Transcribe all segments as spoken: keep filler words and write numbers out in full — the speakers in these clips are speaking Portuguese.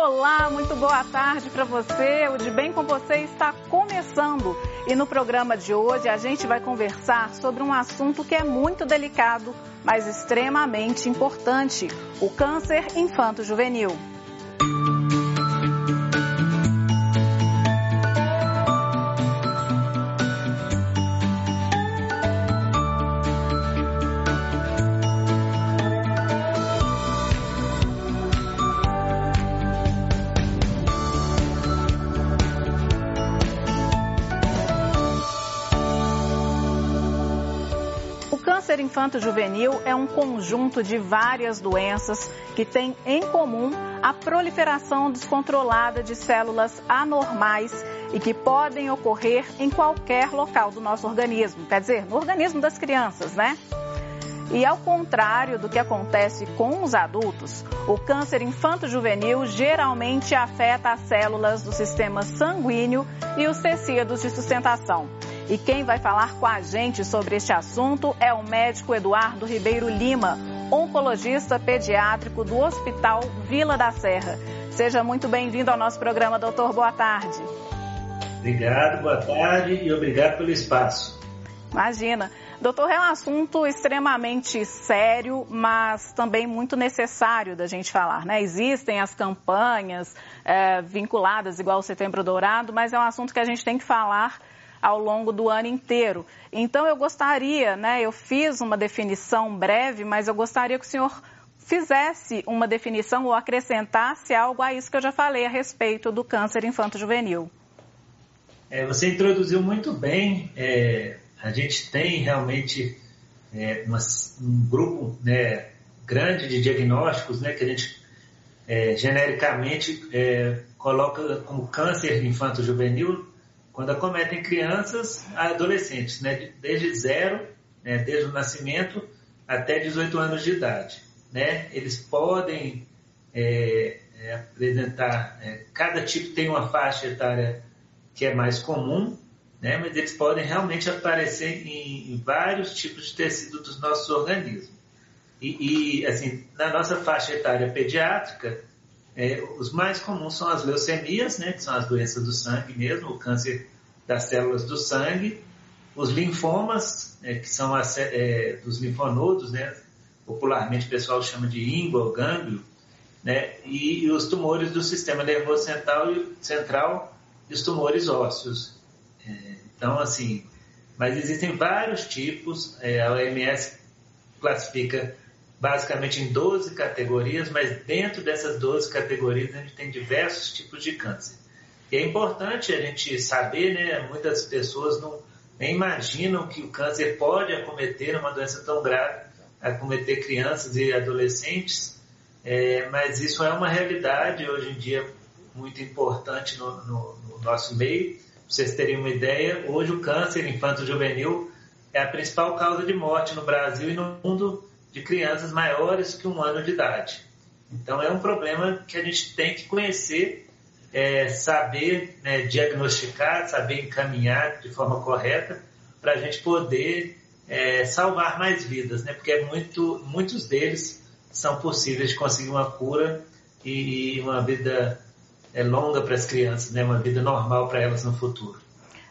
Olá, muito boa tarde para você. O De Bem Com Você está começando. E no programa de hoje a gente vai conversar sobre um assunto que é muito delicado, mas extremamente importante: o câncer infanto-juvenil. O câncer infanto-juvenil é um conjunto de várias doenças que tem em comum a proliferação descontrolada de células anormais e que podem ocorrer em qualquer local do nosso organismo, quer dizer, no organismo das crianças, né? E ao contrário do que acontece com os adultos, o câncer infanto-juvenil geralmente afeta as células do sistema sanguíneo e os tecidos de sustentação. E quem vai falar com a gente sobre este assunto é o médico Eduardo Ribeiro Lima, oncologista pediátrico do Hospital Vila da Serra. Seja muito bem-vindo ao nosso programa, doutor. Boa tarde. Obrigado, boa tarde e obrigado pelo espaço. Imagina. Doutor, é um assunto extremamente sério, mas também muito necessário da gente falar, né? Existem as campanhas é, vinculadas, igual o Setembro Dourado, mas é um assunto que a gente tem que falar ao longo do ano inteiro. Então eu gostaria, né, eu fiz uma definição breve, mas eu gostaria que o senhor fizesse uma definição ou acrescentasse algo a isso que eu já falei a respeito do câncer infanto-juvenil. É, você introduziu muito bem, é, a gente tem realmente é, uma, um grupo, né, grande de diagnósticos, né, que a gente é, genericamente é, coloca como câncer infanto-juvenil, quando acometem crianças a adolescentes, né? Desde zero, né? Desde o nascimento até dezoito anos de idade. Né? Eles podem é, é, apresentar, é, cada tipo tem uma faixa etária que é mais comum, né? Mas eles podem realmente aparecer em, em vários tipos de tecido dos nossos organismos. E, e assim, na nossa faixa etária pediátrica, É, os mais comuns são as leucemias, né, que são as doenças do sangue mesmo, o câncer das células do sangue, os linfomas, é, que são as, é, os linfonodos, né, popularmente o pessoal chama de íngua ou gânglio, né, e, e os tumores do sistema nervoso central e, central, e os tumores ósseos. É, então, assim, mas existem vários tipos, é, a O M S classifica basicamente em doze categorias, mas dentro dessas doze categorias a gente tem diversos tipos de câncer. E é importante a gente saber, né? Muitas pessoas não, nem imaginam que o câncer pode acometer uma doença tão grave, acometer crianças e adolescentes, é, mas isso é uma realidade hoje em dia muito importante no, no, no nosso meio. Pra vocês terem uma ideia, hoje o câncer infanto-juvenil é a principal causa de morte no Brasil e no mundo de crianças maiores que um ano de idade. Então, é um problema que a gente tem que conhecer, é, saber, né, diagnosticar, saber encaminhar de forma correta para a gente poder é, salvar mais vidas, né? Porque é muito, muitos deles são possíveis de conseguir uma cura e, e uma vida é, longa para as crianças, né? Uma vida normal para elas no futuro.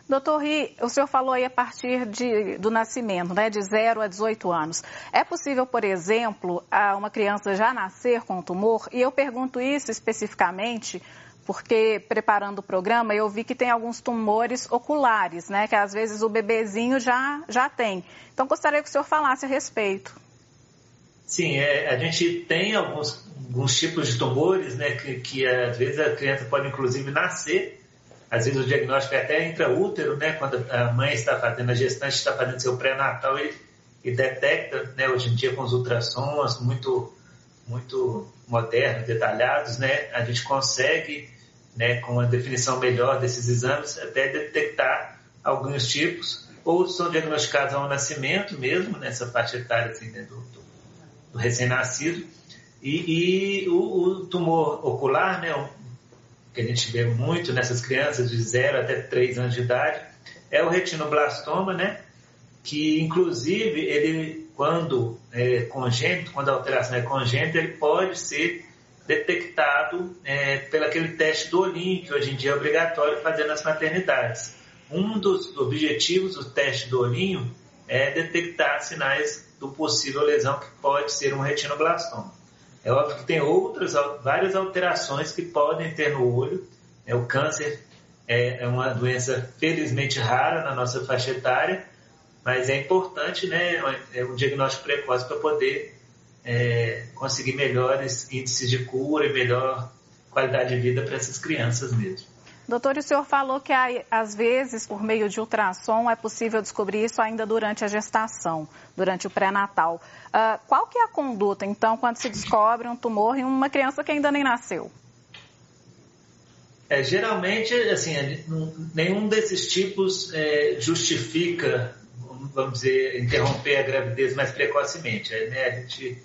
Doutor Ri, o senhor falou aí a partir de, do nascimento, né, de zero a dezoito anos. É possível, por exemplo, uma criança já nascer com tumor? E eu pergunto isso especificamente porque, preparando o programa, eu vi que tem alguns tumores oculares, né, que às vezes o bebezinho já, já tem. Então, gostaria que o senhor falasse a respeito. Sim, é, a gente tem alguns, alguns tipos de tumores, né, que, que às vezes a criança pode, inclusive, nascer. Às vezes o diagnóstico é até intraútero, né? Quando a mãe está fazendo, a gestante está fazendo seu pré-natal e, e detecta, né? Hoje em dia com os ultrassons muito, muito modernos, detalhados, né? A gente consegue, né, com a definição melhor desses exames, até detectar alguns tipos, ou são diagnosticados ao nascimento mesmo, nessa faixa etária assim, né? do, do, do recém-nascido. E, e o, o tumor ocular, né? O, que a gente vê muito nessas crianças de zero até três anos de idade, é o retinoblastoma, né? Que, inclusive, ele, quando é congênito, quando a alteração é congênita, ele pode ser detectado é, pelo aquele teste do Olim, que hoje em dia é obrigatório fazer nas maternidades. Um dos objetivos do teste do olhinho é detectar sinais do possível lesão que pode ser um retinoblastoma. É óbvio que tem outras, várias alterações que podem ter no olho. Né? O câncer é uma doença felizmente rara na nossa faixa etária, mas é importante, né, um diagnóstico precoce para poder é, conseguir melhores índices de cura e melhor qualidade de vida para essas crianças mesmo. Doutor, o senhor falou que, às vezes, por meio de ultrassom, é possível descobrir isso ainda durante a gestação, durante o pré-natal. Uh, qual que é a conduta, então, quando se descobre um tumor em uma criança que ainda nem nasceu? É, geralmente, assim, nenhum desses tipos é, justifica, vamos dizer, interromper a gravidez mais precocemente. Né? A gente,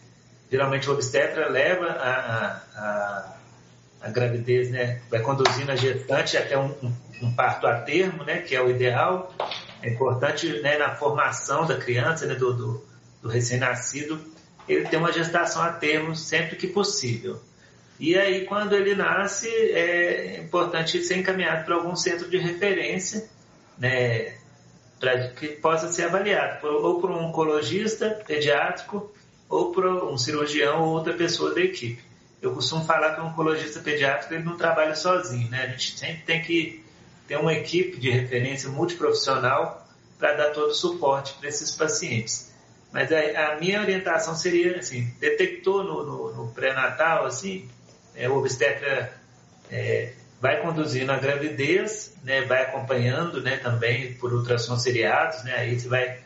geralmente, o obstetra leva a... a, a... a gravidez, né, vai conduzindo a gestante até um, um, um parto a termo, né, que é o ideal. É importante, né, na formação da criança, né, do, do, do recém-nascido, ele ter uma gestação a termo sempre que possível. E aí, quando ele nasce, é importante ser encaminhado para algum centro de referência, né, para que possa ser avaliado, por, ou por um oncologista pediátrico, ou por um cirurgião ou outra pessoa da equipe. Eu costumo falar que o oncologista pediátrico ele não trabalha sozinho, né? A gente sempre tem que ter uma equipe de referência multiprofissional para dar todo o suporte para esses pacientes. Mas a, a minha orientação seria, assim, detectou no, no, no pré-natal, assim, é, o obstetra é, vai conduzindo a gravidez, né? Vai acompanhando, né? Também por ultrassom seriados, né? Aí você vai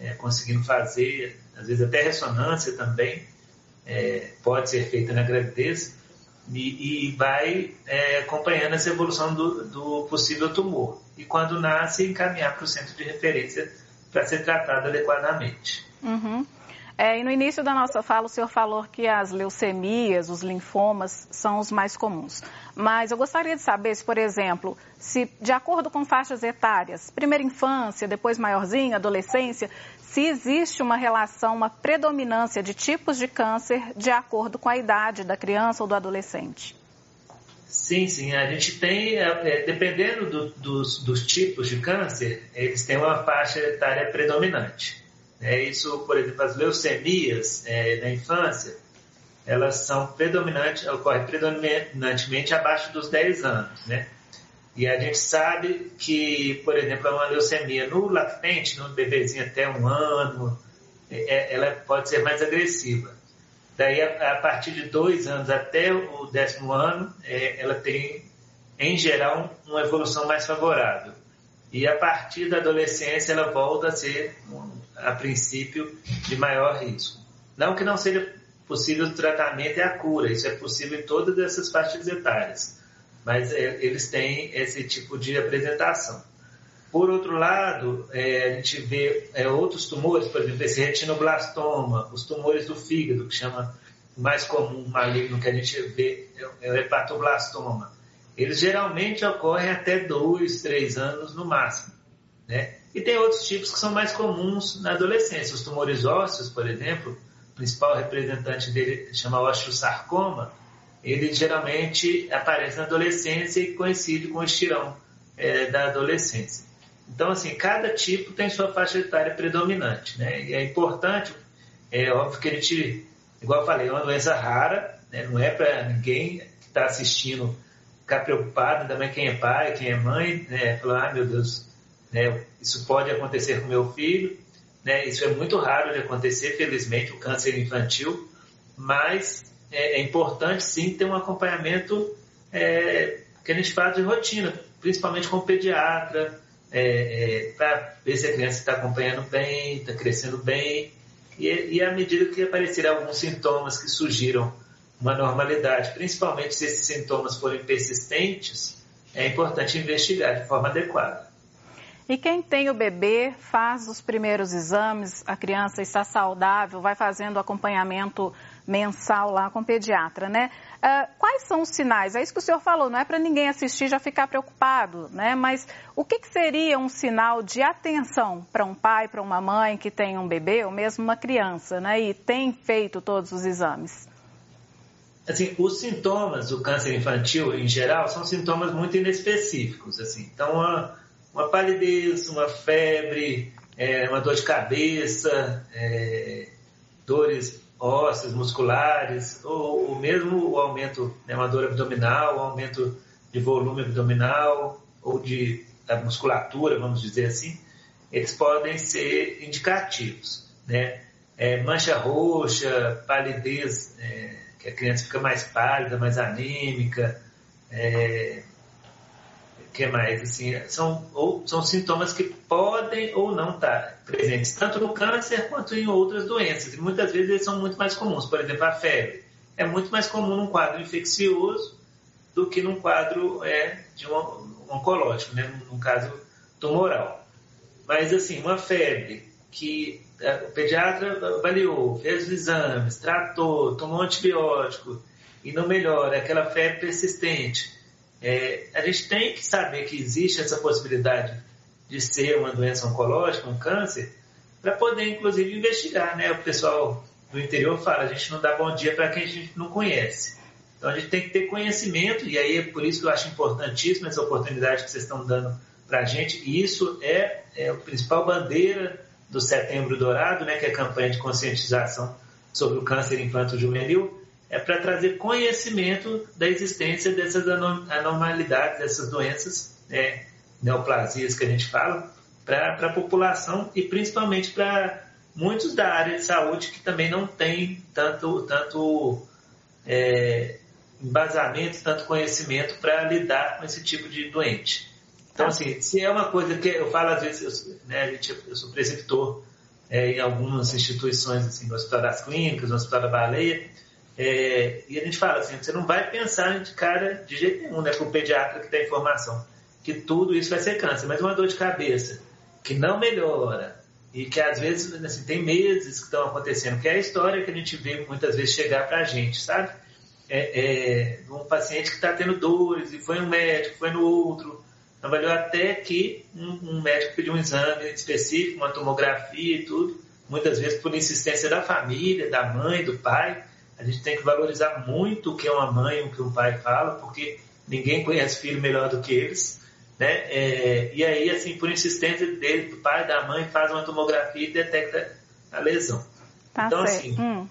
é, conseguindo fazer, às vezes até ressonância também, É, pode ser feita na gravidez e, e vai é, acompanhando essa evolução do, do possível tumor. E quando nasce, encaminhar para o centro de referência para ser tratado adequadamente. Uhum. É, e no início da nossa fala, o senhor falou que as leucemias, os linfomas, são os mais comuns. Mas eu gostaria de saber se, por exemplo, se de acordo com faixas etárias, primeira infância, depois maiorzinha, adolescência, se existe uma relação, uma predominância de tipos de câncer de acordo com a idade da criança ou do adolescente? Sim, sim. A gente tem, é, dependendo do, dos, dos tipos de câncer, eles têm uma faixa etária predominante. É isso, por exemplo, as leucemias é, na infância, elas são predominantes, ocorrem predominantemente abaixo dos dez anos, né? E a gente sabe que, por exemplo, uma leucemia no lactente, no bebezinho até um ano, ela pode ser mais agressiva. Daí, a partir de dois anos até o décimo ano, ela tem, em geral, uma evolução mais favorável. E a partir da adolescência, ela volta a ser, a princípio, de maior risco. Não que não seja possível o tratamento e a cura, isso é possível em todas essas faixas etárias. Mas eles têm esse tipo de apresentação. Por outro lado, é, a gente vê é, outros tumores, por exemplo, esse retinoblastoma, os tumores do fígado, que chama o mais comum maligno que a gente vê, é o hepatoblastoma. Eles geralmente ocorrem até dois, três anos no máximo, né? E tem outros tipos que são mais comuns na adolescência. Os tumores ósseos, por exemplo, o principal representante dele chama osteossarcoma, ele geralmente aparece na adolescência e coincide com o estirão é, da adolescência. Então, assim, cada tipo tem sua faixa etária predominante, né? E é importante, é óbvio que a gente, igual eu falei, é uma doença rara, né? Não é para ninguém que está assistindo ficar preocupado, também quem é pai, quem é mãe, né? Falar, ah, meu Deus, né? Isso pode acontecer com meu filho, né? Isso é muito raro de acontecer, felizmente, o câncer infantil, mas é importante, sim, ter um acompanhamento é, que a gente faz de rotina, principalmente com o pediatra, é, é, para ver se a criança está acompanhando bem, está crescendo bem. E, e à medida que aparecerem alguns sintomas que sugiram uma anormalidade, principalmente se esses sintomas forem persistentes, é importante investigar de forma adequada. E quem tem o bebê faz os primeiros exames, a criança está saudável, vai fazendo acompanhamento mensal lá com o pediatra, né? Uh, quais são os sinais? É isso que o senhor falou, não é para ninguém assistir e já ficar preocupado, né? Mas o que, que seria um sinal de atenção para um pai, para uma mãe que tem um bebê ou mesmo uma criança, né? E tem feito todos os exames? assim, os sintomas do câncer infantil, em geral, são sintomas muito inespecíficos, assim. Então, uma, uma palidez, uma febre, é, uma dor de cabeça, é, dores ósseas, musculares, ou, ou mesmo o aumento, né, uma dor abdominal, um aumento de volume abdominal ou de, da musculatura, vamos dizer assim, eles podem ser indicativos, né? É, mancha roxa, palidez, é, que a criança fica mais pálida, mais anêmica, é, que mais, assim, são, ou, são sintomas que podem ou não estar presentes, tanto no câncer quanto em outras doenças, e muitas vezes eles são muito mais comuns. Por exemplo, a febre é muito mais comum num quadro infeccioso do que num quadro é, de um oncológico, né? Num caso tumoral. Mas, assim, uma febre que o pediatra avaliou, fez os exames, tratou, tomou antibiótico e não melhora, aquela febre persistente. É, a gente tem que saber que existe essa possibilidade de ser uma doença oncológica, um câncer, para poder, inclusive, investigar, né? O pessoal do interior fala, a gente não dá bom dia para quem a gente não conhece. Então, a gente tem que ter conhecimento, e aí é por isso que eu acho importantíssima essa oportunidade que vocês estão dando para a gente, e isso é, é a principal bandeira do Setembro Dourado, né, que é a campanha de conscientização sobre o câncer infanto-juvenil, é para trazer conhecimento da existência dessas anormalidades, dessas doenças, né, neoplasias que a gente fala, para a população e principalmente para muitos da área de saúde que também não tem tanto, tanto é, embasamento, tanto conhecimento para lidar com esse tipo de doente. Então, assim, se é uma coisa que eu falo às vezes, eu, né, a gente, eu sou preceptor é, em algumas instituições, assim, no Hospital das Clínicas, no Hospital da Baleia, é, e a gente fala assim, você não vai pensar de cara de jeito nenhum, né, para o pediatra que tem informação, que tudo isso vai ser câncer, mas uma dor de cabeça que não melhora e que às vezes, assim, tem meses que estão acontecendo, que é a história que a gente vê muitas vezes chegar para a gente, sabe? É, é, um paciente que está tendo dores e foi um médico, foi no outro, avaliou até que um, um médico pediu um exame específico, uma tomografia e tudo, muitas vezes por insistência da família, da mãe, do pai. A gente tem que valorizar muito o que uma mãe, o que um pai fala, porque ninguém conhece filho melhor do que eles, né? É, e aí, assim, por insistência dele, do pai, da mãe, faz uma tomografia e detecta a lesão. Tá, então, certo. Assim, hum.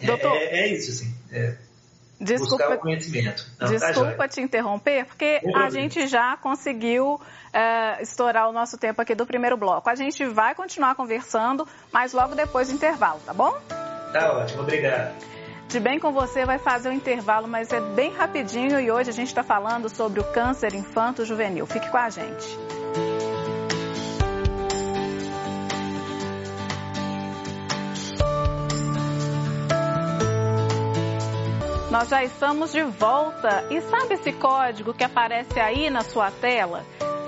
é, Doutor... é, é isso, assim, é. Desculpa, Não, desculpa tá te interromper, porque a gente já conseguiu uh, estourar o nosso tempo aqui do primeiro bloco. A gente vai continuar conversando, mas logo depois do intervalo, tá bom? Tá ótimo, obrigado. De Bem Com Você vai fazer o um intervalo, mas é bem rapidinho, e hoje a gente está falando sobre o câncer infanto-juvenil. Fique com a gente. Nós já estamos de volta, e sabe esse código que aparece aí na sua tela?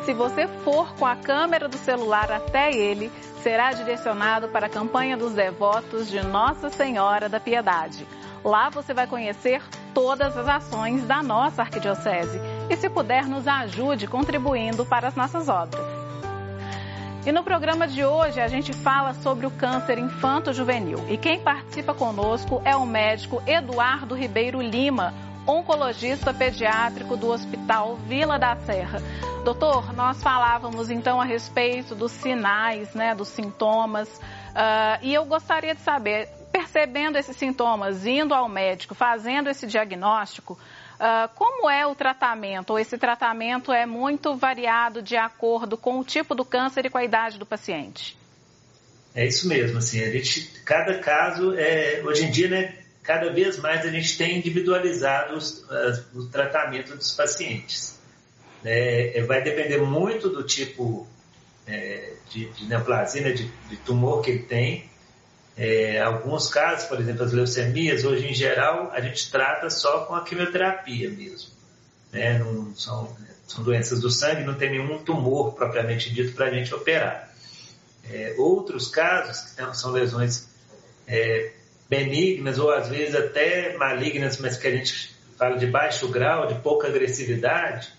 Se você for com a câmera do celular até ele, será direcionado para a campanha dos devotos de Nossa Senhora da Piedade. Lá você vai conhecer todas as ações da nossa arquidiocese e, se puder, nos ajude contribuindo para as nossas obras. E no programa de hoje a gente fala sobre o câncer infanto-juvenil, e quem participa conosco é o médico Eduardo Ribeiro Lima, oncologista pediátrico do Hospital Vila da Serra. Doutor, nós falávamos então a respeito dos sinais, né, dos sintomas, uh, e eu gostaria de saber, percebendo esses sintomas, indo ao médico, fazendo esse diagnóstico, Uh, como é o tratamento? Esse tratamento é muito variado de acordo com o tipo do câncer e com a idade do paciente? É isso mesmo, assim, a gente, cada caso, é, hoje em dia, né, cada vez mais a gente tem individualizado os, as, o tratamento dos pacientes. É, vai depender muito do tipo é, de, de neoplasia, né, de, de tumor que ele tem. É, alguns casos, por exemplo, as leucemias, hoje em geral a gente trata só com a quimioterapia mesmo, né? Não, são, são doenças do sangue, não tem nenhum tumor propriamente dito para a gente operar. É, outros casos, que são lesões é, benignas ou às vezes até malignas, mas que a gente fala de baixo grau, de pouca agressividade,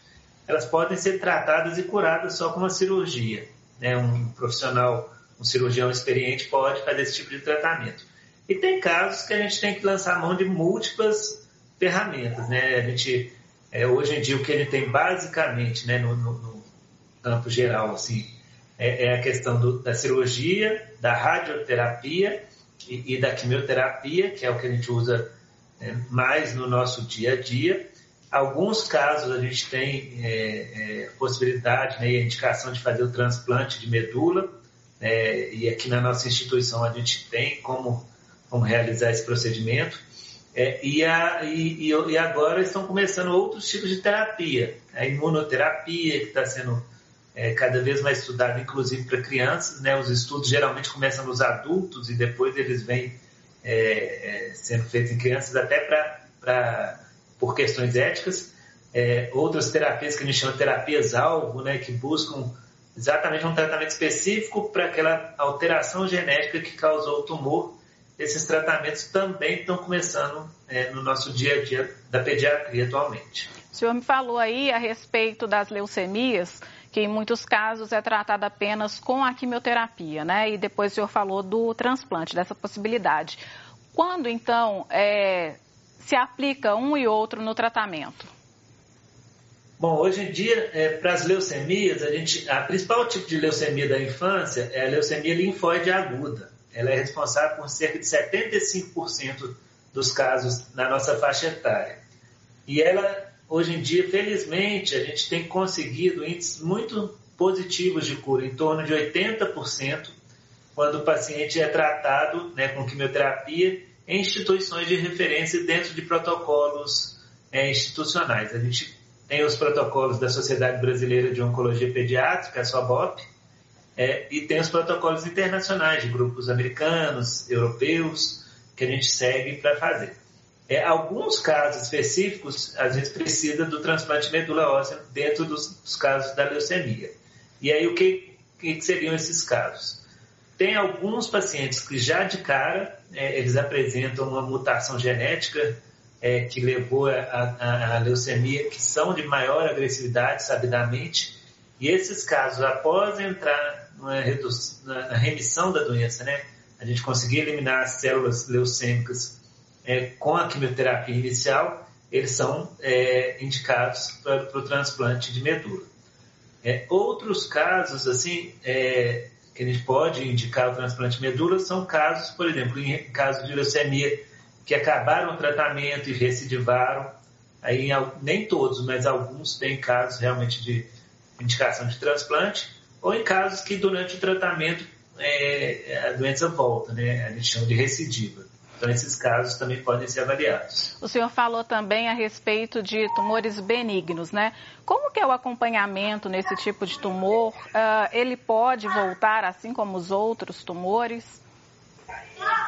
elas podem ser tratadas e curadas só com uma cirurgia, né? Um profissional... Um cirurgião experiente pode fazer esse tipo de tratamento. E tem casos que a gente tem que lançar mão de múltiplas ferramentas, né? A gente, é, hoje em dia, o que ele tem basicamente, né, no, no, no campo geral, assim, é, é a questão do, da cirurgia, da radioterapia e, e da quimioterapia, que é o que a gente usa, né, mais no nosso dia a dia. Alguns casos a gente tem é, é, possibilidade, né, e a indicação de fazer o transplante de medula, é, e aqui na nossa instituição a gente tem como, como realizar esse procedimento. É, e, a, e, e agora estão começando outros tipos de terapia, a imunoterapia, que está sendo é, cada vez mais estudada, inclusive para crianças, né? Os estudos geralmente começam nos adultos e depois eles vêm é, é, sendo feitos em crianças, até pra, pra, por questões éticas. É, outras terapias que a gente chama de terapias-alvo, né? Que buscam exatamente um tratamento específico para aquela alteração genética que causou o tumor. Esses tratamentos também estão começando é, no nosso dia a dia da pediatria atualmente. O senhor me falou aí a respeito das leucemias, que em muitos casos é tratada apenas com a quimioterapia, né? E depois o senhor falou do transplante, dessa possibilidade. Quando, então, é, se aplica um e outro no tratamento? Bom, hoje em dia, é, para as leucemias, a gente, a principal tipo de leucemia da infância é a leucemia linfóide aguda. Ela é responsável por cerca de setenta e cinco por cento dos casos na nossa faixa etária. E ela, hoje em dia, felizmente, a gente tem conseguido índices muito positivos de cura, em torno de oitenta por cento, quando o paciente é tratado, né, com quimioterapia em instituições de referência dentro de protocolos é, institucionais. A gente tem os protocolos da Sociedade Brasileira de Oncologia Pediátrica, a SOBOP, É, e tem os protocolos internacionais de grupos americanos, europeus, que a gente segue para fazer. É, alguns casos específicos, às vezes, precisa do transplante de medula óssea dentro dos, dos casos da leucemia. E aí, o que, que seriam esses casos? Tem alguns pacientes que já de cara, é, eles apresentam uma mutação genética é, que levou à leucemia, que são de maior agressividade, sabidamente. E esses casos, após entrar na remissão da doença, né, a gente conseguir eliminar as células leucêmicas é, com a quimioterapia inicial, eles são é, indicados para, para o transplante de medula. É, outros casos assim, é, que a gente pode indicar o transplante de medula são casos, por exemplo, em casos de leucemia que acabaram o tratamento e recidivaram. Aí, nem todos, mas alguns têm casos realmente de indicação de transplante, ou em casos que durante o tratamento é, a doença volta, né? A gente chama de recidiva. Então, esses casos também podem ser avaliados. O senhor falou também a respeito de tumores benignos, né? Como que é o acompanhamento nesse tipo de tumor? Uh, ele pode voltar, assim como os outros tumores?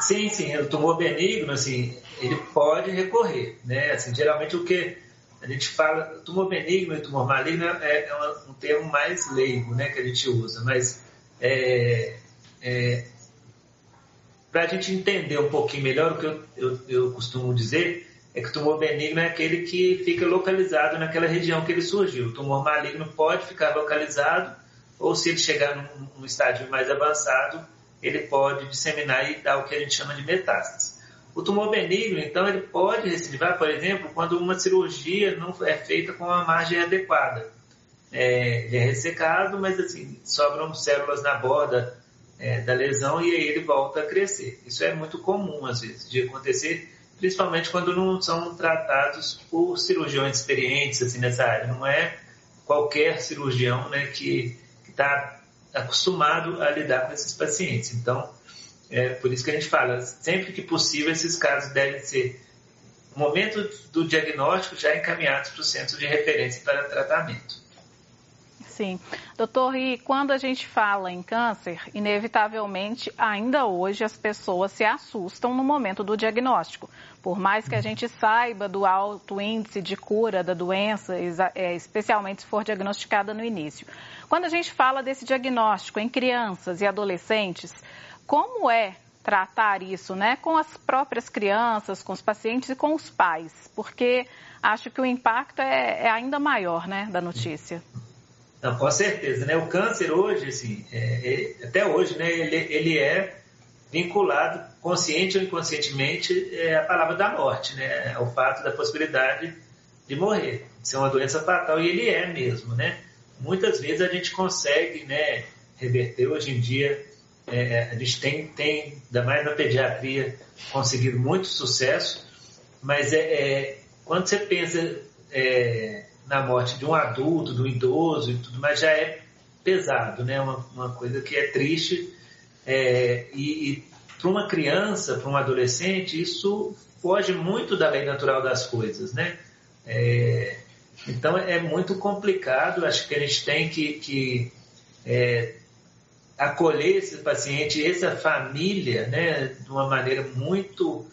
Sim, sim. O tumor benigno, assim, ele pode recorrer, né? Assim, geralmente o que... A gente fala, tumor benigno e tumor maligno é um termo mais leigo, né, que a gente usa, mas é, é, para a gente entender um pouquinho melhor, o que eu, eu, eu costumo dizer é que o tumor benigno é aquele que fica localizado naquela região que ele surgiu. O tumor maligno pode ficar localizado, ou se ele chegar num, num estágio mais avançado, ele pode disseminar e dar o que a gente chama de metástase. O tumor benigno, então, ele pode recidivar, por exemplo, quando uma cirurgia não é feita com uma margem adequada. É, ele é ressecado, mas assim, sobram células na borda é, da lesão e aí ele volta a crescer. Isso é muito comum, às vezes, de acontecer, principalmente quando não são tratados por cirurgiões experientes assim, nessa área. Não é qualquer cirurgião, né, que está acostumado a lidar com esses pacientes. Então, é por isso que a gente fala, sempre que possível, esses casos devem ser, no momento do diagnóstico, já encaminhados para o centro de referência para tratamento. Sim. Doutor, e quando a gente fala em câncer, inevitavelmente, ainda hoje, as pessoas se assustam no momento do diagnóstico. Por mais que a gente saiba do alto índice de cura da doença, especialmente se for diagnosticada no início. Quando a gente fala desse diagnóstico em crianças e adolescentes, como é tratar isso, né, com as próprias crianças, com os pacientes e com os pais? Porque acho que o impacto é, é ainda maior, né, da notícia. Não, com certeza, né? O câncer hoje, assim, é, é, até hoje, né, ele, ele é vinculado consciente ou inconscientemente, é a palavra da morte, né? É o fato da possibilidade de morrer, de ser uma doença fatal, e ele é mesmo, né? Muitas vezes a gente consegue, né, reverter. Hoje em dia, é, a gente tem, tem, ainda mais na pediatria, conseguido muito sucesso, mas é, é, quando você pensa é, na morte de um adulto, de um idoso e tudo mais, já é pesado, né? Uma, uma coisa que é triste, é, e, e para uma criança, para um adolescente, isso foge muito da lei natural das coisas, né? É, então é muito complicado. Acho que a gente tem que, que é, acolher esse paciente e essa família, né, de uma maneira muito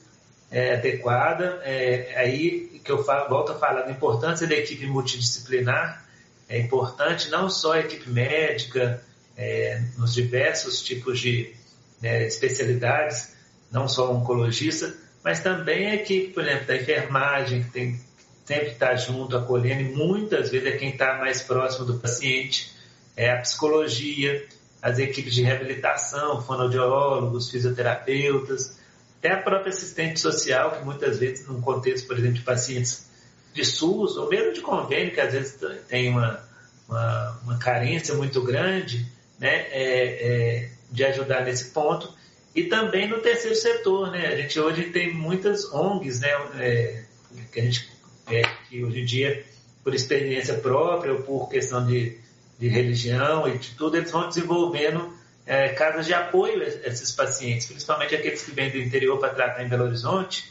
é, adequada. É, aí que eu falo, volto a falar da importância da equipe multidisciplinar. É importante não só a equipe médica, é, nos diversos tipos de, né, especialidades, não só o oncologista, mas também a equipe, por exemplo, da enfermagem, que tem sempre está junto, acolhendo, e muitas vezes é quem está mais próximo do paciente, é a psicologia, as equipes de reabilitação, fonoaudiólogos, fisioterapeutas, até a própria assistente social, que muitas vezes, num contexto, por exemplo, de pacientes de SUS, ou mesmo de convênio, que às vezes tem uma, uma, uma carência muito grande, né, é, é, de ajudar nesse ponto, e também no terceiro setor, né? A gente hoje tem muitas O N Gs, né, é, que a gente É, que hoje em dia, por experiência própria ou por questão de, de religião e de tudo, eles vão desenvolvendo é, casas de apoio a esses pacientes, principalmente aqueles que vêm do interior para tratar em Belo Horizonte,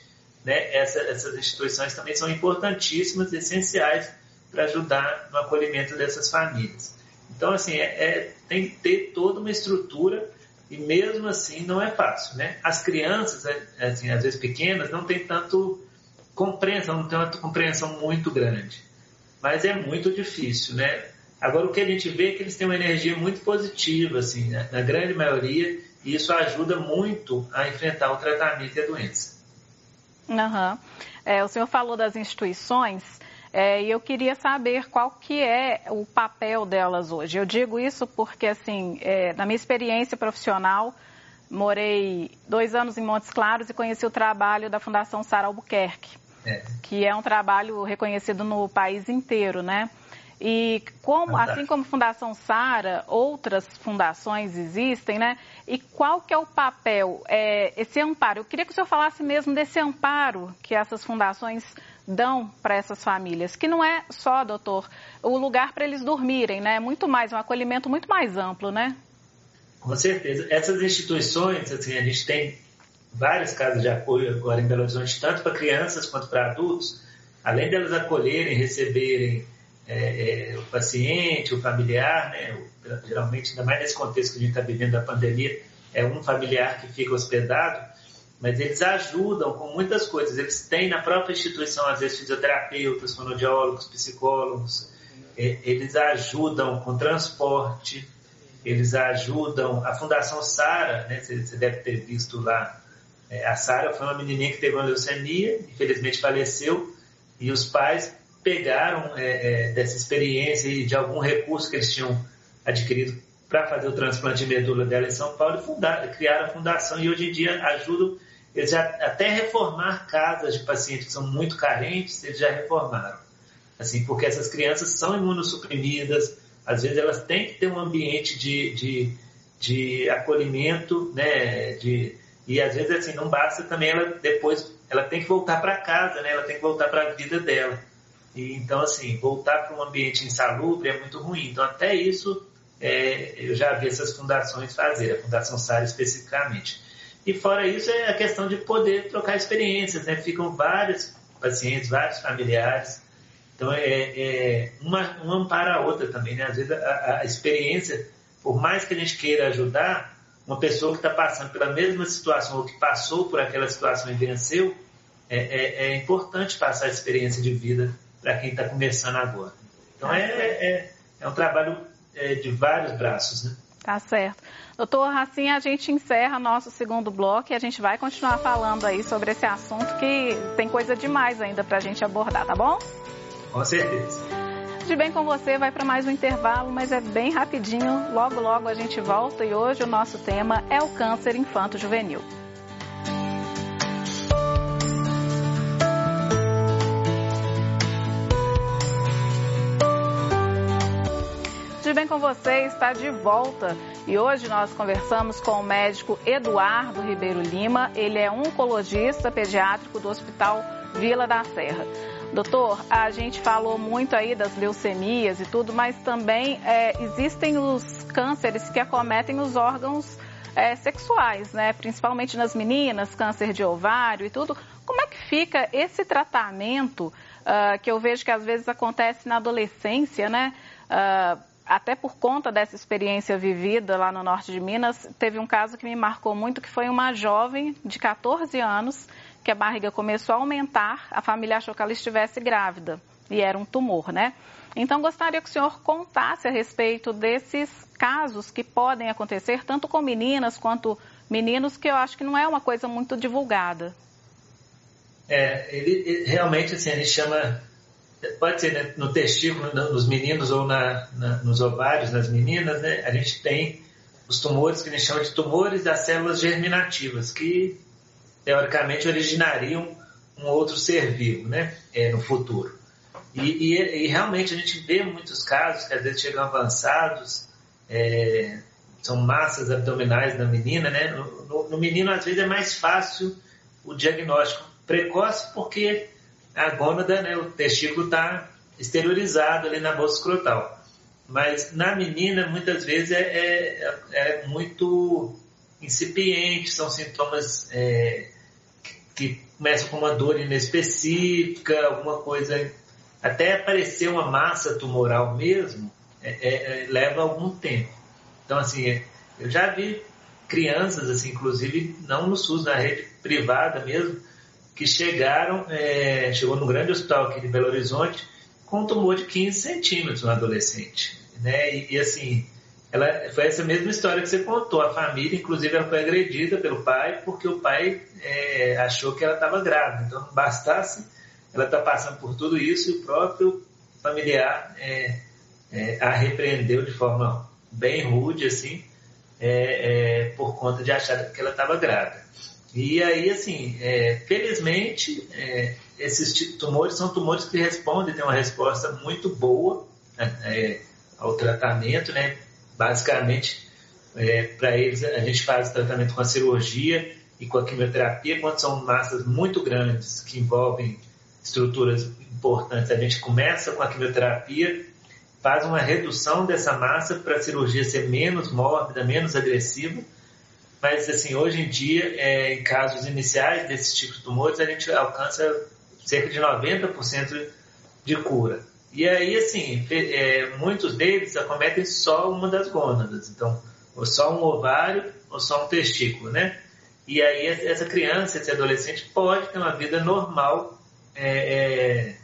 né? Essa, essas instituições também são importantíssimas, essenciais para ajudar no acolhimento dessas famílias. Então, assim, é, é, tem que ter toda uma estrutura, e mesmo assim não é fácil, né? As crianças, assim, às vezes pequenas, não tem tanto... compreensão, não tem uma compreensão muito grande, mas é muito difícil, né? Agora, o que a gente vê é que eles têm uma energia muito positiva, assim, né? Na grande maioria, e isso ajuda muito a enfrentar o tratamento e a doença. Uhum. É, o senhor falou das instituições, é, e eu queria saber qual que é o papel delas hoje. Eu digo isso porque, assim, é, na minha experiência profissional, morei dois anos em Montes Claros e conheci o trabalho da Fundação Sara Albuquerque, é. que é um trabalho reconhecido no país inteiro, né? E como, assim como Fundação Sara, outras fundações existem, né? E qual que é o papel, é, esse amparo? Eu queria que o senhor falasse mesmo desse amparo que essas fundações dão para essas famílias, que não é só, doutor, o lugar para eles dormirem, né? É muito mais, um acolhimento muito mais amplo, né? Com certeza. Essas instituições, assim, a gente tem várias casas de apoio agora em Belo Horizonte, tanto para crianças quanto para adultos. Além delas acolherem, receberem é, é, o paciente, o familiar, né? Geralmente, ainda mais nesse contexto que a gente está vivendo da pandemia, é um familiar que fica hospedado, mas eles ajudam com muitas coisas. Eles têm na própria instituição, às vezes, fisioterapeutas, fonoaudiólogos, psicólogos, é, eles ajudam com transporte, eles ajudam. A Fundação Sara, né, você deve ter visto lá, é, a Sara foi uma menininha que teve uma leucemia, infelizmente faleceu, e os pais pegaram é, é, dessa experiência e de algum recurso que eles tinham adquirido para fazer o transplante de medula dela em São Paulo, e fundaram, criaram a fundação, e hoje em dia ajudam, eles já até reformar casas de pacientes que são muito carentes, eles já reformaram, assim, porque essas crianças são imunossuprimidas. Às vezes elas têm que ter um ambiente de, de, de acolhimento, né? De, e às vezes, assim, não basta também, ela depois ela tem que voltar para casa, né? Ela tem que voltar para a vida dela. E, então, assim, voltar para um ambiente insalubre é muito ruim. Então, até isso, é, eu já vi essas fundações fazer, a Fundação Sara especificamente. E fora isso, é a questão de poder trocar experiências, né? Ficam vários pacientes, vários familiares. Então, é, é uma, uma ampara a outra também, né? Às vezes, a, a experiência, por mais que a gente queira ajudar, uma pessoa que está passando pela mesma situação ou que passou por aquela situação e venceu, é, é, é importante passar a experiência de vida para quem está começando agora. Então, é, é, é um trabalho é, de vários braços, né? Tá certo. Doutor, assim a gente encerra nosso segundo bloco e a gente vai continuar falando aí sobre esse assunto, que tem coisa demais ainda para a gente abordar, tá bom? Com certeza. De Bem Com Você vai para mais um intervalo, mas é bem rapidinho. Logo, logo a gente volta, e hoje o nosso tema é o câncer infanto-juvenil. De Bem Com Você está de volta e hoje nós conversamos com o médico Eduardo Ribeiro Lima. Ele é oncologista pediátrico do Hospital Vila da Serra. Doutor, a gente falou muito aí das leucemias e tudo, mas também é, existem os cânceres que acometem os órgãos é, sexuais, né? Principalmente nas meninas, câncer de ovário e tudo. Como é que fica esse tratamento uh, que eu vejo que às vezes acontece na adolescência, né? Uh, até por conta dessa experiência vivida lá no norte de Minas, teve um caso que me marcou muito, que foi uma jovem de quatorze anos, que a barriga começou a aumentar, a família achou que ela estivesse grávida e era um tumor, né? Então, gostaria que o senhor contasse a respeito desses casos que podem acontecer, tanto com meninas quanto meninos, que eu acho que não é uma coisa muito divulgada. É, ele, ele realmente, assim, a gente chama... Pode ser, né, no testículo, nos meninos ou na, na, nos ovários, nas meninas, né, a gente tem os tumores que a gente chama de tumores das células germinativas, que teoricamente originariam um outro ser vivo, né, é, no futuro. E, e, e realmente a gente vê muitos casos que às vezes chegam avançados, é, são massas abdominais na menina, né, no, no, no menino às vezes é mais fácil o diagnóstico precoce porque... A gônada, né, o testículo está exteriorizado ali na bolsa escrotal. Mas na menina, muitas vezes, é, é, é muito incipiente, são sintomas é, que começam com uma dor inespecífica, alguma coisa... Até aparecer uma massa tumoral mesmo, é, é, leva algum tempo. Então, assim, eu já vi crianças, assim, inclusive, não no SUS, na rede privada mesmo, que chegaram, é, chegou num grande hospital aqui de Belo Horizonte com um tumor de quinze centímetros no adolescente, né? E, e assim, ela, foi essa mesma história que você contou. A família, inclusive, ela foi agredida pelo pai porque o pai é, achou que ela estava grávida. Então, não bastasse, ela está passando por tudo isso e o próprio familiar é, é, a repreendeu de forma bem rude, assim, é, é, por conta de achar que ela estava grávida. E aí, assim, é, felizmente, é, esses tumores são tumores que respondem, têm uma resposta muito boa é, ao tratamento, né? Basicamente, é, para eles, a gente faz o tratamento com a cirurgia e com a quimioterapia. Quando são massas muito grandes que envolvem estruturas importantes, a gente começa com a quimioterapia, faz uma redução dessa massa para a cirurgia ser menos mórbida, menos agressiva. Mas, assim, hoje em dia, é, em casos iniciais desses tipos de tumores, a gente alcança cerca de noventa por cento de cura. E aí, assim, é, muitos deles acometem só uma das gônadas. Então, ou só um ovário ou só um testículo, né? E aí, essa criança, esse adolescente, pode ter uma vida normal é, é,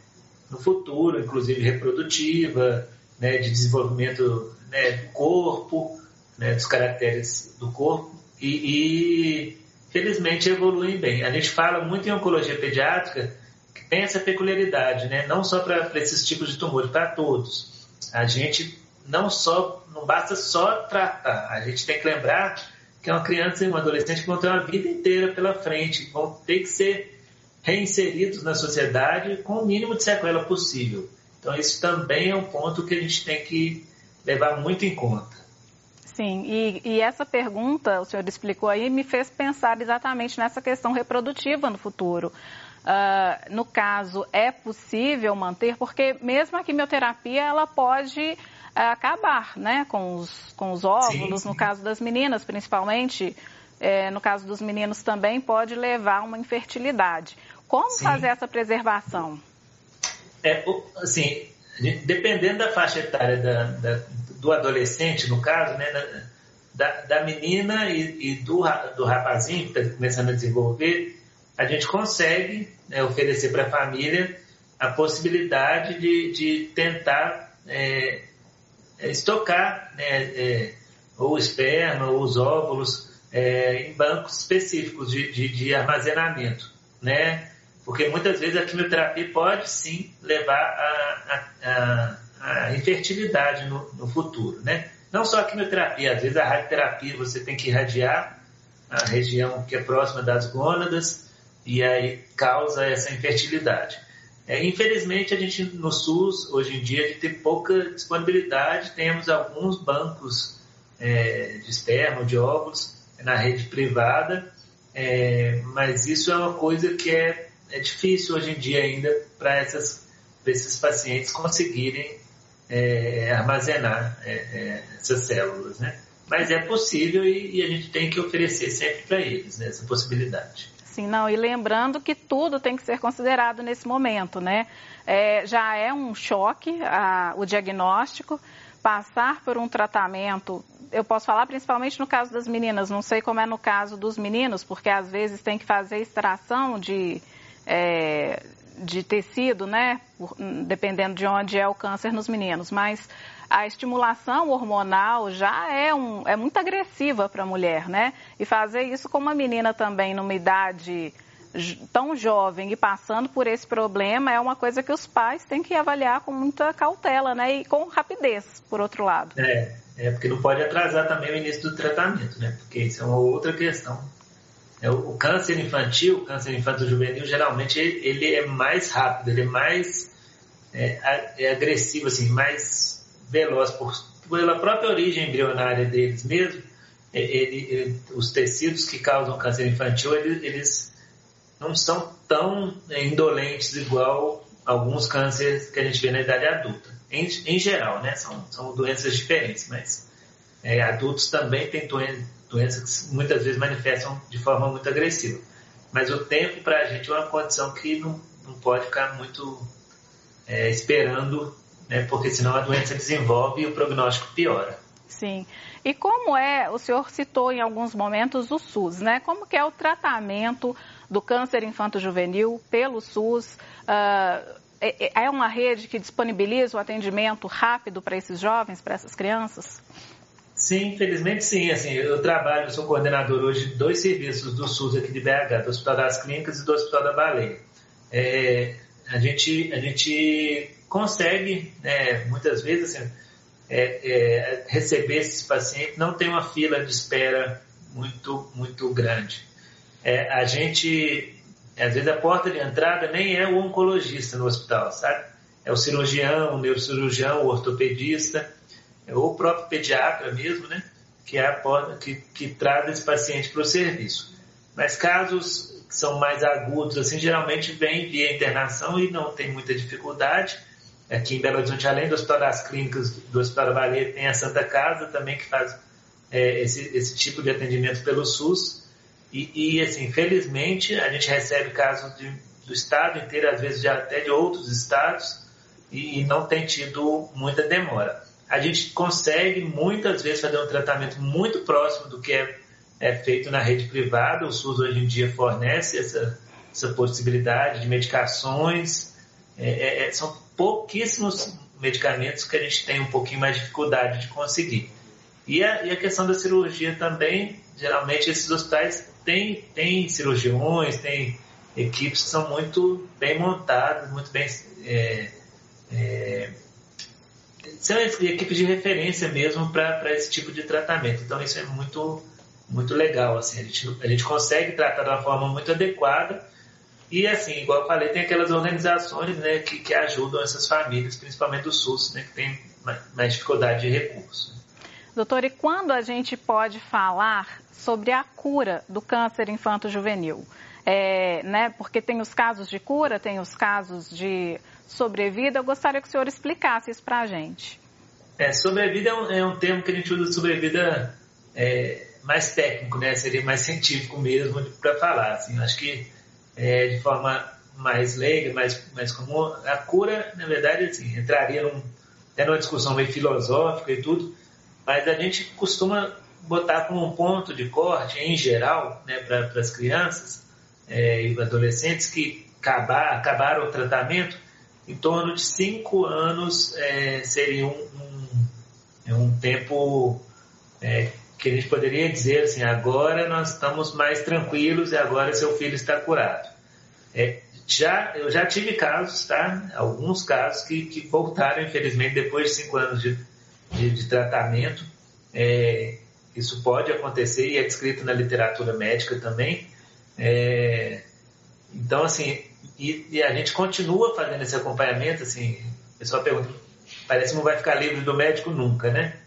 no futuro, inclusive reprodutiva, né, de desenvolvimento, né, do corpo, né, dos caracteres do corpo. E, e, felizmente, evoluem bem. A gente fala muito em oncologia pediátrica, que tem essa peculiaridade, né? Não só para esses tipos de tumores, para todos. A gente não só, não basta só tratar, a gente tem que lembrar que é uma criança e um adolescente que vão ter uma vida inteira pela frente, vão ter que ser reinseridos na sociedade com o mínimo de sequela possível. Então, isso também é um ponto que a gente tem que levar muito em conta. Sim, e, e essa pergunta, o senhor explicou aí, me fez pensar exatamente nessa questão reprodutiva no futuro. Uh, no caso, é possível manter? Porque mesmo a quimioterapia, ela pode uh, acabar, né? Com os, com os óvulos, sim, sim. No caso das meninas, principalmente. É, no caso dos meninos também, pode levar a uma infertilidade. Como sim. fazer essa preservação? É, assim, dependendo da faixa etária da... da... do adolescente, no caso, né, da, da menina e, e do, do rapazinho que está começando a desenvolver, a gente consegue, né, oferecer para a família a possibilidade de, de tentar é, estocar, né, é, ou esperma ou os óvulos é, em bancos específicos de, de, de armazenamento, né? Porque muitas vezes a quimioterapia pode sim levar a... a, a a infertilidade no, no futuro, né? Não só a quimioterapia, às vezes a radioterapia, você tem que irradiar a região que é próxima das gônadas e aí causa essa infertilidade. É, infelizmente, a gente no SUS, hoje em dia, a gente tem pouca disponibilidade, temos alguns bancos é, de esperma, de óvulos, na rede privada, é, mas isso é uma coisa que é, é difícil hoje em dia ainda para esses pacientes conseguirem é, armazenar é, é, essas células, né? Mas é possível e, e a gente tem que oferecer sempre para eles, né, essa possibilidade. Sim, não, e lembrando que tudo tem que ser considerado nesse momento, né? É, já é um choque a, o diagnóstico, passar por um tratamento, eu posso falar principalmente no caso das meninas, não sei como é no caso dos meninos, porque às vezes tem que fazer extração de, é, de tecido, né? Dependendo de onde é o câncer nos meninos, mas a estimulação hormonal já é, um, é muito agressiva para a mulher, né? E fazer isso com uma menina também numa idade tão jovem e passando por esse problema é uma coisa que os pais têm que avaliar com muita cautela, né? E com rapidez, por outro lado. É, é porque não pode atrasar também o início do tratamento, né? Porque isso é uma outra questão. O câncer infantil, o câncer infanto-juvenil, geralmente ele é mais rápido, ele é mais é, é agressivo, assim, mais veloz, por, pela própria origem embrionária deles mesmo, ele, ele, os tecidos que causam câncer infantil, eles, eles não são tão indolentes igual alguns cânceres que a gente vê na idade adulta. Em, em geral, né? São, são doenças diferentes, mas é, adultos também têm doen, doenças que muitas vezes manifestam de forma muito agressiva. Mas o tempo para a gente é uma condição que não, não pode ficar muito é, esperando, porque senão a doença desenvolve e o prognóstico piora. Sim. E como é, o senhor citou em alguns momentos o SUS, né? Como que é o tratamento do câncer infanto-juvenil pelo SUS? Uh, é uma rede que disponibiliza o atendimento rápido para esses jovens, para essas crianças? Sim, infelizmente sim. Assim, eu trabalho, eu sou coordenador hoje de dois serviços do SUS aqui de B H, do Hospital das Clínicas e do Hospital da Baleia. É, a gente... A gente consegue, né, muitas vezes, assim, é, é, receber esses pacientes, não tem uma fila de espera muito, muito grande. É, a gente, às vezes, a porta de entrada nem é o oncologista no hospital, sabe? É o cirurgião, o neurocirurgião, o ortopedista, é o próprio pediatra mesmo, né, que é a porta que, que traz esse paciente para o serviço. Mas casos que são mais agudos, assim, geralmente vem via internação e não tem muita dificuldade. Aqui em Belo Horizonte, além do Hospital das Clínicas, do Hospital da Baleia, tem a Santa Casa também, que faz é, esse, esse tipo de atendimento pelo SUS. E, e assim, infelizmente, a gente recebe casos de, do estado inteiro, às vezes já até de outros estados, e, e não tem tido muita demora. A gente consegue, muitas vezes, fazer um tratamento muito próximo do que é, é feito na rede privada. O SUS, hoje em dia, fornece essa, essa possibilidade de medicações. É, é, são pouquíssimos medicamentos que a gente tem um pouquinho mais de dificuldade de conseguir. E a, e a questão da cirurgia também, geralmente esses hospitais têm, têm cirurgiões, têm equipes que são muito bem montadas, muito bem... É, é, são equipes de referência mesmo para esse tipo de tratamento. Então isso é muito, muito legal, assim, a gente, a gente consegue tratar de uma forma muito adequada. E assim, igual eu falei, tem aquelas organizações, né, que, que ajudam essas famílias, principalmente do SUS, né, que tem mais, mais dificuldade de recursos. Doutor, e quando a gente pode falar sobre a cura do câncer infanto-juvenil? É, né, porque tem os casos de cura, tem os casos de sobrevida. Eu gostaria que o senhor explicasse isso para a gente. É, sobrevida é um, é um termo que a gente usa, sobrevida é, mais técnico, né, seria mais científico mesmo para falar. Assim, acho que É, de forma mais leiga, mais, mais comum, a cura, na verdade, assim, entraria num, até numa discussão meio filosófica e tudo, mas a gente costuma botar como um ponto de corte, em geral, né, para as crianças é, e adolescentes que acabar, acabaram o tratamento, em torno de cinco anos é, seria um, um, um tempo... É, que a gente poderia dizer assim, agora nós estamos mais tranquilos e agora seu filho está curado. É, já, eu já tive casos, tá? Alguns casos que, que voltaram, infelizmente, depois de cinco anos de, de, de tratamento. É, isso pode acontecer e é descrito na literatura médica também. É, então, assim, E, e a gente continua fazendo esse acompanhamento, assim, o pessoal pergunta, parece que não vai ficar livre do médico nunca, né?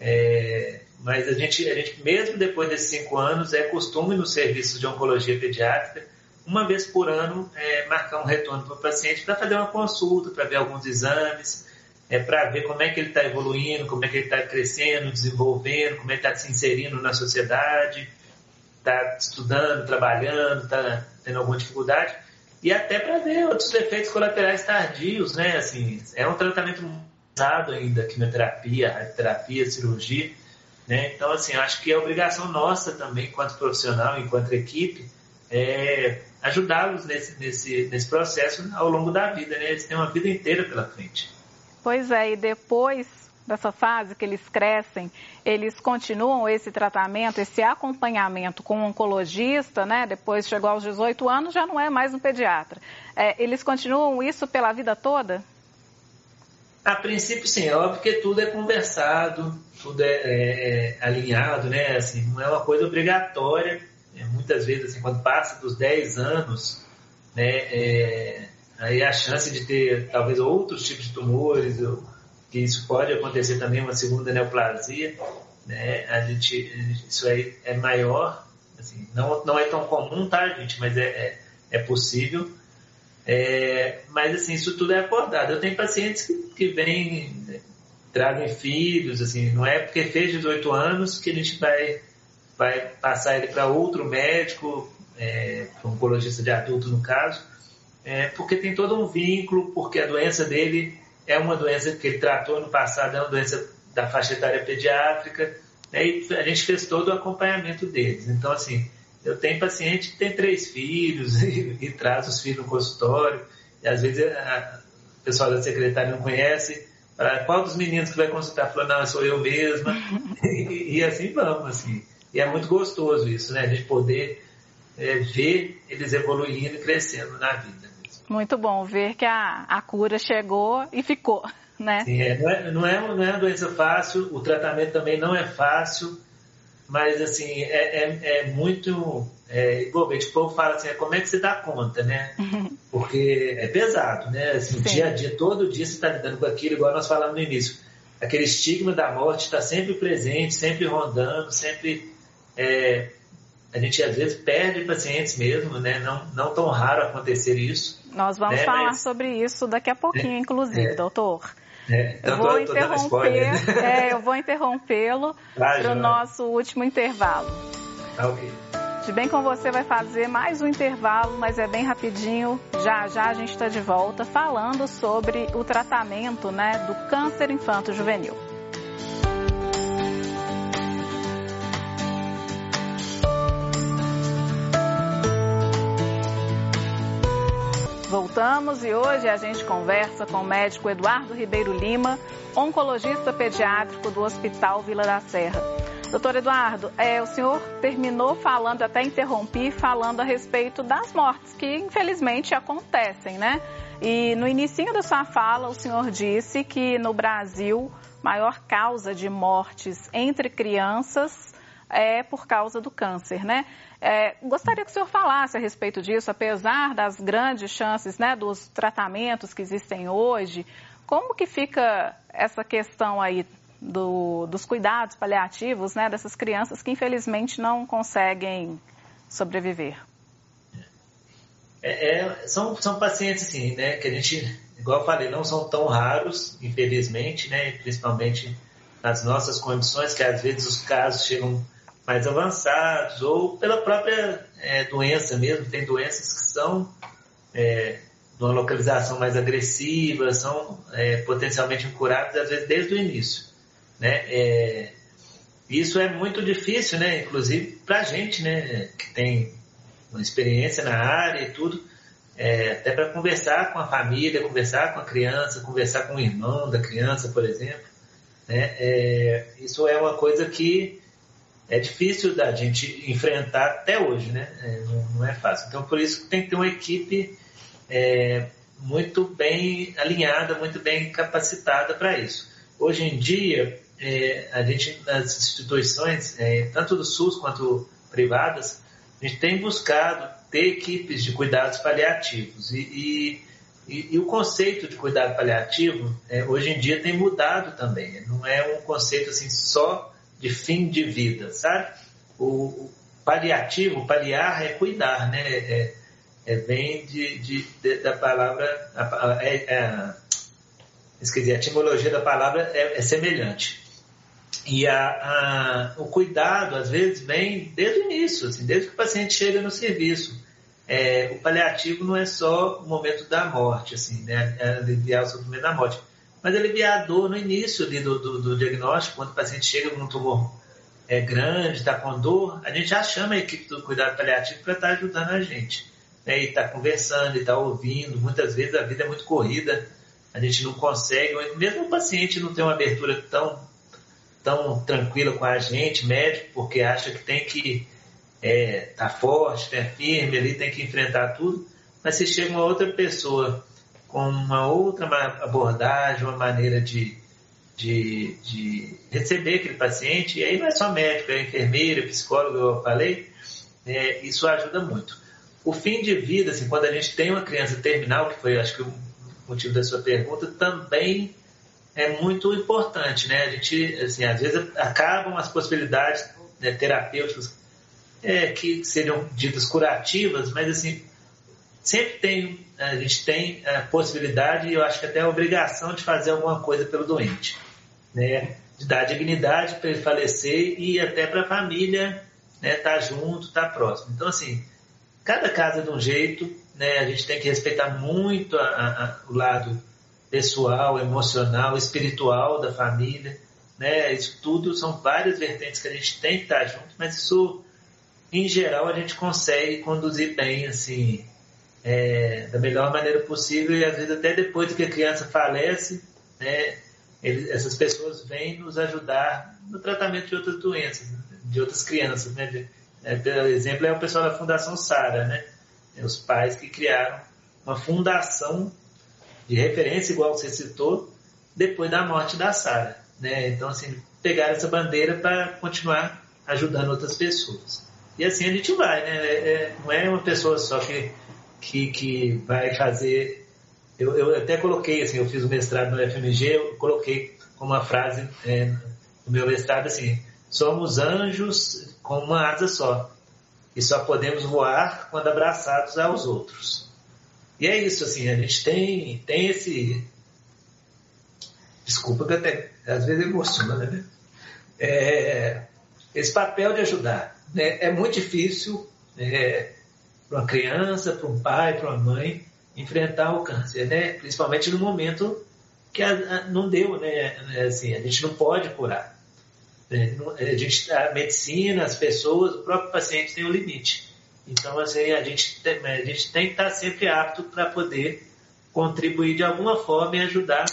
É, mas a gente, a gente, mesmo depois desses cinco anos, é costume nos serviços de oncologia pediátrica, uma vez por ano, é, marcar um retorno para o paciente para fazer uma consulta, para ver alguns exames, é, para ver como é que ele está evoluindo, como é que ele está crescendo, desenvolvendo, como é que está se inserindo na sociedade, está estudando, trabalhando, está tendo alguma dificuldade, e até para ver outros efeitos colaterais tardios, né? Assim, é um tratamento usado ainda, quimioterapia, radioterapia, cirurgia, né? Então, assim, acho que é obrigação nossa também, enquanto profissional, enquanto equipe, é ajudá-los nesse, nesse, nesse processo ao longo da vida, né? Eles têm uma vida inteira pela frente. Pois é, e depois dessa fase que eles crescem, eles continuam esse tratamento, esse acompanhamento com o oncologista, né? Depois chegou aos dezoito anos, já não é mais um pediatra. É, eles continuam isso pela vida toda? A princípio, sim. É óbvio que tudo é conversado, tudo é, é alinhado, né? Assim, não é uma coisa obrigatória. É, muitas vezes, assim, quando passa dos dez anos, né, é, aí a chance de ter, talvez, outros tipos de tumores, ou, que isso pode acontecer também, uma segunda neoplasia, né? A gente, isso aí é maior, assim, não, não é tão comum, tá, gente? Mas é, é, é possível. É, mas, assim, isso tudo é acordado. Eu tenho pacientes que, que vêm, né, trazem filhos, assim, não é porque fez dezoito anos que a gente vai, vai passar ele para outro médico, é, para um oncologista de adulto, no caso, é, porque tem todo um vínculo, porque a doença dele é uma doença que ele tratou no passado, é uma doença da faixa etária pediátrica, né, e a gente fez todo o acompanhamento deles. Então, assim, eu tenho paciente que tem três filhos e, e traz os filhos no consultório, e às vezes a, o pessoal da secretária não conhece, fala, qual dos meninos que vai consultar? Falou, não, sou eu mesma, e, e assim vamos, assim. E é muito gostoso isso, né, a gente poder é, ver eles evoluindo e crescendo na vida. Muito bom ver que a, a cura chegou e ficou, né? Sim, é, não, é, não, é, não é uma doença fácil, o tratamento também não é fácil, mas, assim, é, é, é muito é, envolvente. O povo fala assim, é, como é que você dá conta, né? Uhum. Porque é pesado, né? Assim, dia a dia, todo dia você está lidando com aquilo, igual nós falamos no início. Aquele estigma da morte está sempre presente, sempre rondando, sempre... É, a gente, às vezes, perde pacientes mesmo, né? Não, não tão raro acontecer isso. Nós vamos né? falar Mas... sobre isso daqui a pouquinho, é, inclusive, é, doutor. É, eu vou interromper, é, eu vou interrompê-lo para o nosso último intervalo. Tá, ok. De Bem Com Você vai fazer mais um intervalo, mas é bem rapidinho. Já, já a gente está de volta falando sobre o tratamento, né, do câncer infanto-juvenil. Voltamos e hoje a gente conversa com o médico Eduardo Ribeiro Lima, oncologista pediátrico do Hospital Vila da Serra. Doutor Eduardo, é, o senhor terminou falando, até interrompi, falando a respeito das mortes, que infelizmente acontecem, né? E no inicinho da sua fala o senhor disse que no Brasil a maior causa de mortes entre crianças é por causa do câncer, né? É, gostaria que o senhor falasse a respeito disso, apesar das grandes chances, né, dos tratamentos que existem hoje, como que fica essa questão aí do, dos cuidados paliativos, né, dessas crianças que infelizmente não conseguem sobreviver? É, é, são, são pacientes, sim, né, que a gente, igual eu falei, não são tão raros, infelizmente, né, principalmente nas nossas condições, que às vezes os casos chegam mais avançados, ou pela própria é, doença mesmo. Tem doenças que são é, de uma localização mais agressiva, são é, potencialmente incuráveis, às vezes desde o início, né? É, isso é muito difícil, né? Inclusive para a gente, né, que tem uma experiência na área e tudo, é, até para conversar com a família, conversar com a criança, conversar com o irmão da criança, por exemplo, né? É, isso é uma coisa que é difícil da gente enfrentar até hoje, né? É, não, não é fácil. Então, por isso que tem que ter uma equipe é, muito bem alinhada, muito bem capacitada para isso. Hoje em dia, é, a gente, nas instituições, é, tanto do SUS quanto privadas, A gente tem buscado ter equipes de cuidados paliativos e, e, e, e o conceito de cuidado paliativo é, hoje em dia tem mudado também. Não é um conceito assim só de fim de vida, sabe? O paliativo, paliar é cuidar, né? É, é vem de, de, de, da palavra... A, a, a, esqueci, a etimologia da palavra é, é semelhante. E a, a, o cuidado, às vezes, vem desde o início, assim, desde que o paciente chega no serviço. É, o paliativo não é só o momento da morte, assim, né? É aliviar o sofrimento da morte, mas aliviar a dor no início ali do, do, do diagnóstico, quando o paciente chega com um tumor é, grande, está com dor, a gente já chama a equipe do cuidado paliativo para estar tá ajudando a gente. Né? E está conversando, e está ouvindo. Muitas vezes a vida é muito corrida, a gente não consegue, mesmo o paciente não tem uma abertura tão... tão tranquila com a gente, médico, porque acha que tem que estar é, tá forte, tá firme ali, tem que enfrentar tudo, mas se chega uma outra pessoa com uma outra abordagem, uma maneira de, de, de receber aquele paciente, e aí não é só médico, é enfermeira, psicólogo, eu falei, é, isso ajuda muito. O fim de vida, assim, quando a gente tem uma criança terminal, que foi, acho que o motivo da sua pergunta, também... é muito importante, né? A gente, assim, às vezes acabam as possibilidades, né, terapêuticas é, que seriam ditas curativas, mas assim, sempre tem, a gente tem a possibilidade e eu acho que até a obrigação de fazer alguma coisa pelo doente, né? De dar dignidade para ele falecer e até para a família, né? Tá junto, tá próximo. Então, assim, cada caso é de um jeito, né? A gente tem que respeitar muito a, a, a, o lado pessoal, emocional, espiritual da família, né? Isso tudo são várias vertentes que a gente tem que estar junto, mas isso, em geral, a gente consegue conduzir bem, assim, é, da melhor maneira possível e, às vezes, até depois que a criança falece, né? Eles, essas pessoas vêm nos ajudar no tratamento de outras doenças, de outras crianças, né? Por exemplo, é o pessoal da Fundação Sara, né? Os pais que criaram uma fundação de referência, igual você citou, depois da morte da Sara, né? Então, assim, pegaram essa bandeira para continuar ajudando outras pessoas. E assim a gente vai, né? É, não é uma pessoa só que, que, que vai fazer... Eu, eu até coloquei, assim, eu fiz o mestrado no F M G, eu coloquei como uma frase é, no meu mestrado, assim, somos anjos com uma asa só, e só podemos voar quando abraçados aos outros. E é isso, assim, a gente tem, tem esse... Desculpa que até às vezes emociona, né? É, esse papel de ajudar, né? É muito difícil é, para uma criança, para um pai, para uma mãe, enfrentar o câncer, né? Principalmente no momento que a, a, não deu, né? Assim, a gente não pode curar. A, gente, a medicina, as pessoas, o próprio paciente tem um limite. Então, assim, a gente tem, a gente tem que estar sempre apto para poder contribuir de alguma forma e ajudar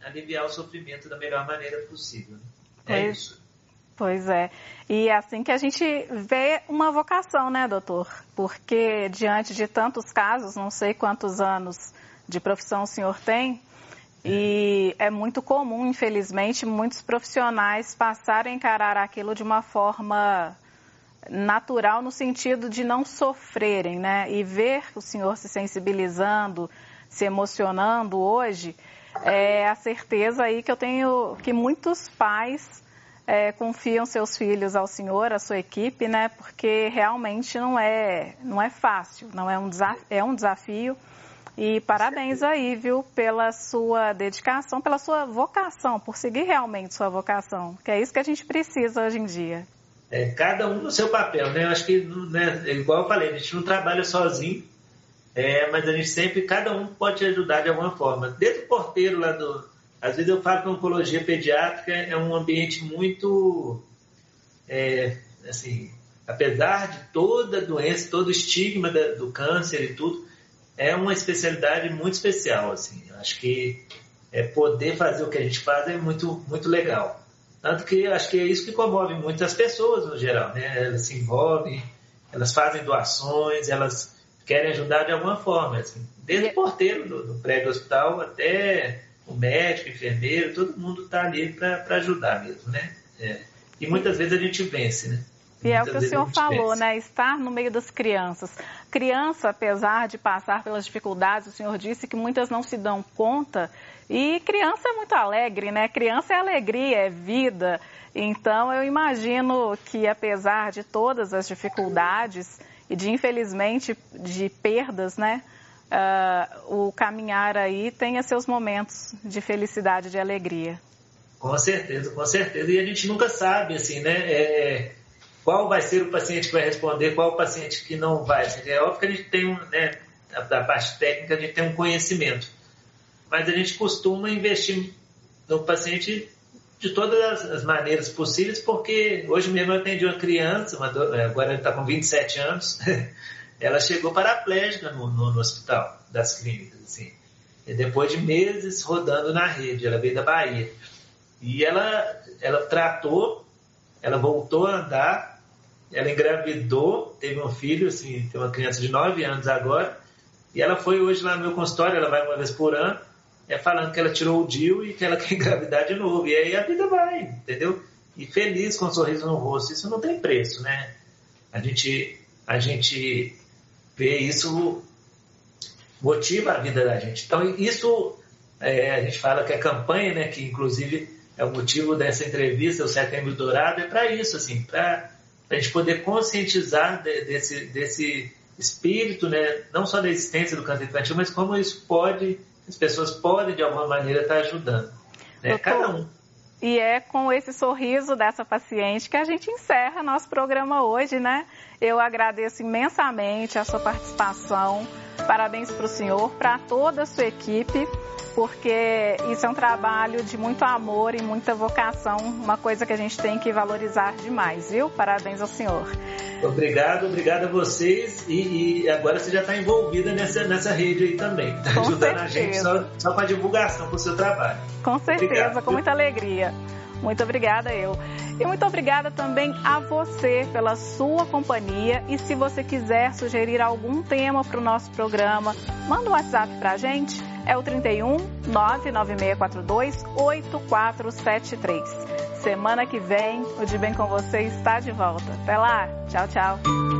a aliviar o sofrimento da melhor maneira possível. É pois, isso. Pois é. E é assim que a gente vê uma vocação, né, doutor? Porque diante de tantos casos, não sei quantos anos de profissão o senhor tem, é. E é muito comum, infelizmente, muitos profissionais passarem a encarar aquilo de uma forma... natural no sentido de não sofrerem, né? E ver o senhor se sensibilizando, se emocionando hoje, é a certeza aí que eu tenho que muitos pais é, confiam seus filhos ao senhor, à sua equipe, né? Porque realmente não é, não é fácil, não é um desafio, é um desafio. E parabéns aí, viu, pela sua dedicação, pela sua vocação, por seguir realmente sua vocação, que é isso que a gente precisa hoje em dia. É, cada um no seu papel, né? Eu acho que, né, igual eu falei, a gente não trabalha sozinho, é, mas a gente sempre, cada um pode ajudar de alguma forma. Desde o porteiro lá do... Às vezes eu falo que a oncologia pediátrica é um ambiente muito... É, assim, apesar de toda a doença, todo o estigma da, do câncer e tudo, é uma especialidade muito especial, assim. Eu acho que é, poder fazer o que a gente faz é muito, muito legal. Tanto que acho que é isso que comove muitas pessoas no geral, né? Elas se envolvem, elas fazem doações, elas querem ajudar de alguma forma, assim. Desde o porteiro do, do prédio do hospital até o médico, o enfermeiro, todo mundo está ali para ajudar mesmo, né? É. E muitas vezes a gente vence, né? E é o que o senhor falou, né? Estar no meio das crianças. Criança, apesar de passar pelas dificuldades, o senhor disse que muitas não se dão conta. E criança é muito alegre, né? Criança é alegria, é vida. Então, eu imagino que, apesar de todas as dificuldades e de, infelizmente, de perdas, né? Uh, o caminhar aí tenha seus momentos de felicidade, de alegria. Com certeza, com certeza. E a gente nunca sabe, assim, né? É... Qual vai ser o paciente que vai responder, qual o paciente que não vai. É óbvio que a gente tem, um, né, da parte técnica, a gente tem um conhecimento. Mas a gente costuma investir no paciente de todas as maneiras possíveis, porque hoje mesmo eu atendi uma criança, uma do... agora ela está com vinte e sete anos, ela chegou paraplégica no, no, no Hospital das Clínicas, assim. E depois de meses rodando na rede, ela veio da Bahia. E ela, ela tratou, ela voltou a andar, ela engravidou, teve um filho, assim, tem uma criança de nove anos agora, e ela foi hoje lá no meu consultório, ela vai uma vez por ano, é falando que ela tirou o D I U e que ela quer engravidar de novo, e aí a vida vai, entendeu? E feliz, com um sorriso no rosto, isso não tem preço, né? A gente, a gente vê isso, motiva a vida da gente. Então, isso, é, a gente fala que a campanha, né, que inclusive é o motivo dessa entrevista, o Setembro Dourado, é para isso, assim, para... para a gente poder conscientizar desse, desse espírito, né? Não só da existência do câncer infantil, mas como isso pode, as pessoas podem de alguma maneira estar ajudando, né? Doutor, cada um. E é com esse sorriso dessa paciente que a gente encerra nosso programa hoje, né? Eu agradeço imensamente a sua participação, parabéns para o senhor, para toda a sua equipe, porque isso é um trabalho de muito amor e muita vocação, uma coisa que a gente tem que valorizar demais, viu? Parabéns ao senhor. Obrigado, obrigado a vocês e, e agora você já está envolvida nessa, nessa rede aí também, tá com ajudando certeza. A gente só, só com a divulgação, com o seu trabalho. Com certeza, obrigado. Com muita alegria. Muito obrigada eu. E muito obrigada também a você pela sua companhia. E se você quiser sugerir algum tema para o nosso programa, manda um WhatsApp para a gente. É o trinta e um, nove nove seis quatro dois, oito quatro sete três. Semana que vem, o De Bem Com Você está de volta. Até lá. Tchau, tchau.